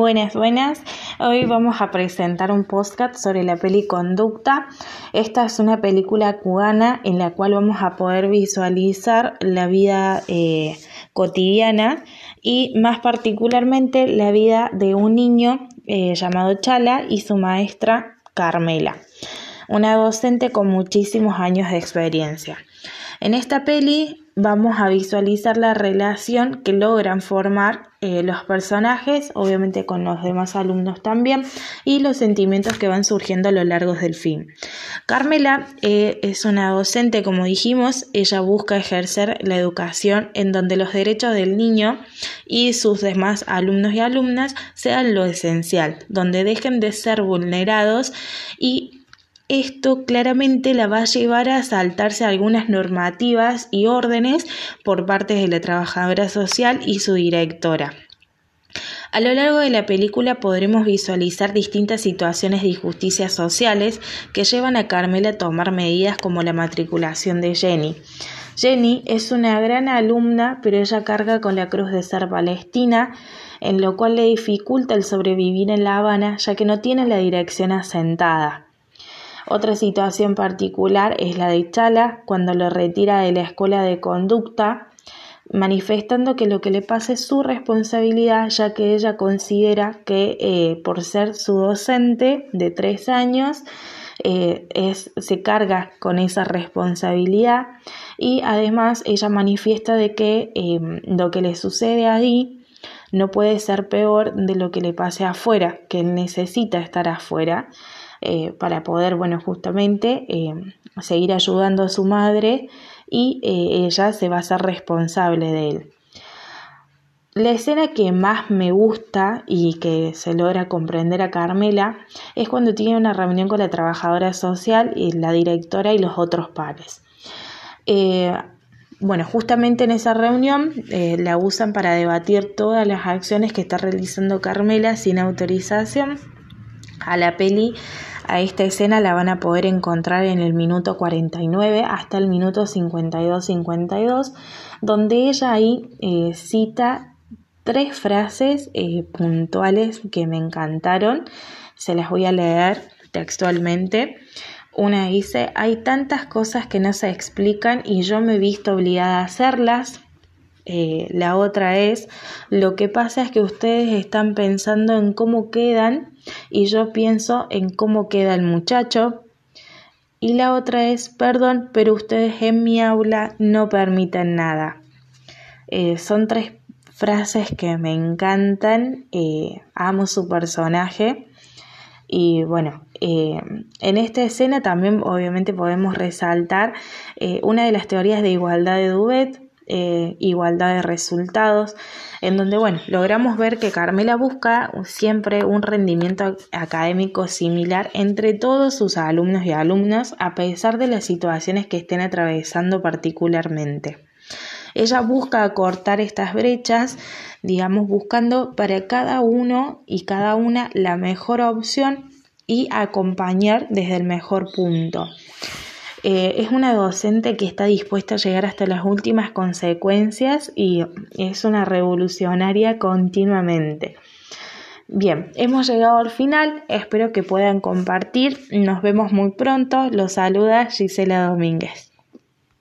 Buenas, buenas. Hoy vamos a presentar un podcast sobre la peli Conducta. Esta es una película cubana en la cual vamos a poder visualizar la vida cotidiana y más particularmente la vida de un niño llamado Chala y su maestra Carmela, una docente con muchísimos años de experiencia. En esta peli vamos a visualizar la relación que logran formar los personajes, obviamente con los demás alumnos también, y los sentimientos que van surgiendo a lo largo del film. Carmela es una docente, como dijimos. Ella busca ejercer la educación en donde los derechos del niño y sus demás alumnos y alumnas sean lo esencial, donde dejen de ser vulnerados, y esto claramente la va a llevar a saltarse algunas normativas y órdenes por parte de la trabajadora social y su directora. A lo largo de la película podremos visualizar distintas situaciones de injusticias sociales que llevan a Carmela a tomar medidas como la matriculación de Jenny. Jenny es una gran alumna, pero ella carga con la cruz de ser palestina, en lo cual le dificulta el sobrevivir en La Habana, ya que no tiene la dirección asentada. Otra situación particular es la de Chala, cuando lo retira de la escuela de conducta, manifestando que lo que le pasa es su responsabilidad, ya que ella considera que por ser su docente de 3 años, se carga con esa responsabilidad, y además ella manifiesta de que lo que le sucede ahí no puede ser peor de lo que le pase afuera, que él necesita estar afuera. Para poder, justamente seguir ayudando a su madre, y ella se va a ser responsable de él. La escena que más me gusta y que se logra comprender a Carmela es cuando tiene una reunión con la trabajadora social, y la directora y los otros pares. Justamente en esa reunión la usan para debatir todas las acciones que está realizando Carmela sin autorización. A la peli, a esta escena la van a poder encontrar en el minuto 49 hasta el minuto 52, donde ella ahí cita 3 frases puntuales que me encantaron. Se las voy a leer textualmente. Una dice: hay tantas cosas que no se explican y yo me he visto obligada a hacerlas. La otra es: lo que pasa es que ustedes están pensando en cómo quedan y yo pienso en cómo queda el muchacho. Y la otra es: perdón, pero ustedes en mi aula no permiten nada. Son 3 frases que me encantan. Amo su personaje. Y en esta escena también obviamente podemos resaltar una de las teorías de igualdad de Dubet, igualdad de resultados, en donde logramos ver que Carmela busca siempre un rendimiento académico similar entre todos sus alumnos y alumnas, a pesar de las situaciones que estén atravesando particularmente. Ella busca acortar estas brechas, buscando para cada uno y cada una la mejor opción y acompañar desde el mejor punto. Es una docente que está dispuesta a llegar hasta las últimas consecuencias y es una revolucionaria continuamente. Bien, hemos llegado al final. Espero que puedan compartir. Nos vemos muy pronto. Los saluda Gisela Domínguez.